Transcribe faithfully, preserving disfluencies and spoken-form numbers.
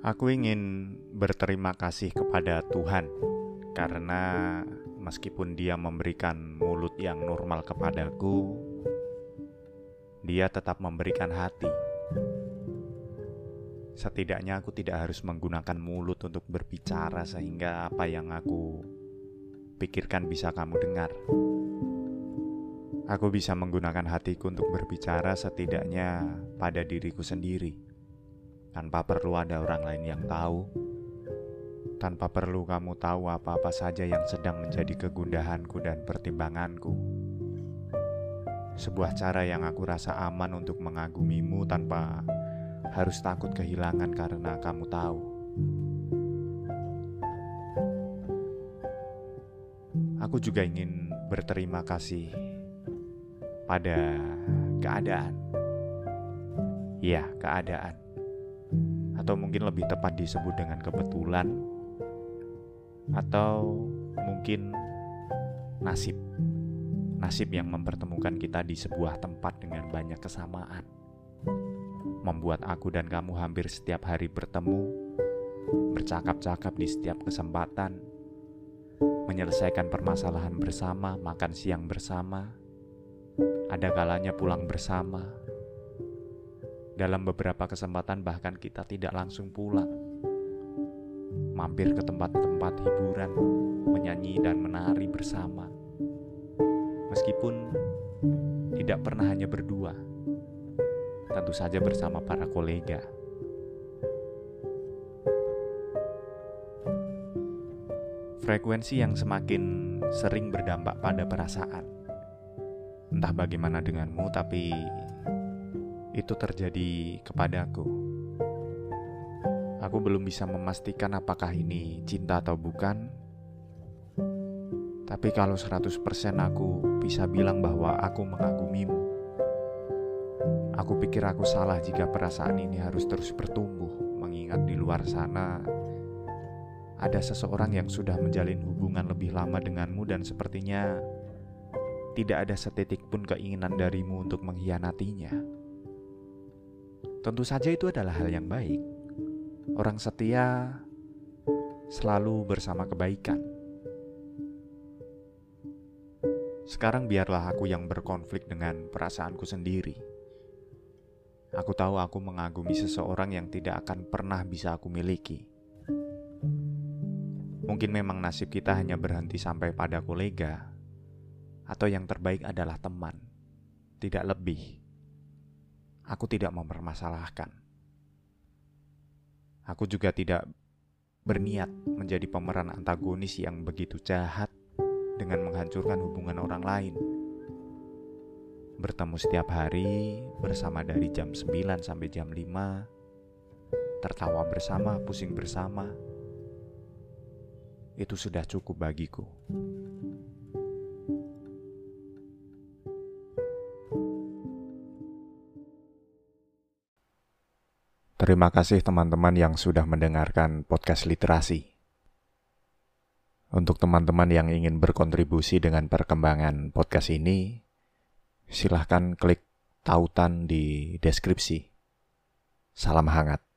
Aku ingin berterima kasih kepada Tuhan karena meskipun Dia memberikan mulut yang normal kepadaku, Dia tetap memberikan hati. Setidaknya aku tidak harus menggunakan mulut untuk berbicara sehingga apa yang aku pikirkan bisa kamu dengar. Aku bisa menggunakan hatiku untuk berbicara setidaknya pada diriku sendiri, tanpa perlu ada orang lain yang tahu, tanpa perlu kamu tahu apa-apa saja yang sedang menjadi kegundahanku dan pertimbanganku. Sebuah cara yang aku rasa aman untuk mengagumimu tanpa harus takut kehilangan karena kamu tahu. Aku juga ingin berterima kasih pada keadaan. Ya, keadaan. Atau mungkin lebih tepat disebut dengan kebetulan. Atau mungkin nasib. Nasib yang mempertemukan kita di sebuah tempat dengan banyak kesamaan. Membuat aku dan kamu hampir setiap hari bertemu, bercakap-cakap di setiap kesempatan, menyelesaikan permasalahan bersama, makan siang bersama, ada kalanya pulang bersama. Dalam beberapa kesempatan bahkan kita tidak langsung pulang. Mampir ke tempat-tempat hiburan, menyanyi dan menari bersama. Meskipun tidak pernah hanya berdua, tentu saja bersama para kolega. Frekuensi yang semakin sering berdampak pada perasaan. Entah bagaimana denganmu, tapi itu terjadi kepadaku. Aku belum bisa memastikan apakah ini cinta atau bukan. Tapi kalau seratus persen aku bisa bilang bahwa aku mengagumimu. Aku pikir aku salah jika perasaan ini harus terus bertumbuh, mengingat di luar sana ada seseorang yang sudah menjalin hubungan lebih lama denganmu dan sepertinya tidak ada setitik pun keinginan darimu untuk mengkhianatinya. Tentu saja itu adalah hal yang baik. Orang setia selalu bersama kebaikan. Sekarang biarlah aku yang berkonflik dengan perasaanku sendiri. Aku tahu aku mengagumi seseorang yang tidak akan pernah bisa aku miliki. Mungkin memang nasib kita hanya berhenti sampai pada kolega. Atau yang terbaik adalah teman, tidak lebih. Aku tidak mempermasalahkan. Aku juga tidak berniat menjadi pemeran antagonis yang begitu jahat dengan menghancurkan hubungan orang lain. Bertemu setiap hari, bersama dari jam sembilan sampai jam lima, tertawa bersama, pusing bersama. Itu sudah cukup bagiku. Terima kasih teman-teman yang sudah mendengarkan podcast literasi. Untuk teman-teman yang ingin berkontribusi dengan perkembangan podcast ini, silahkan klik tautan di deskripsi. Salam hangat.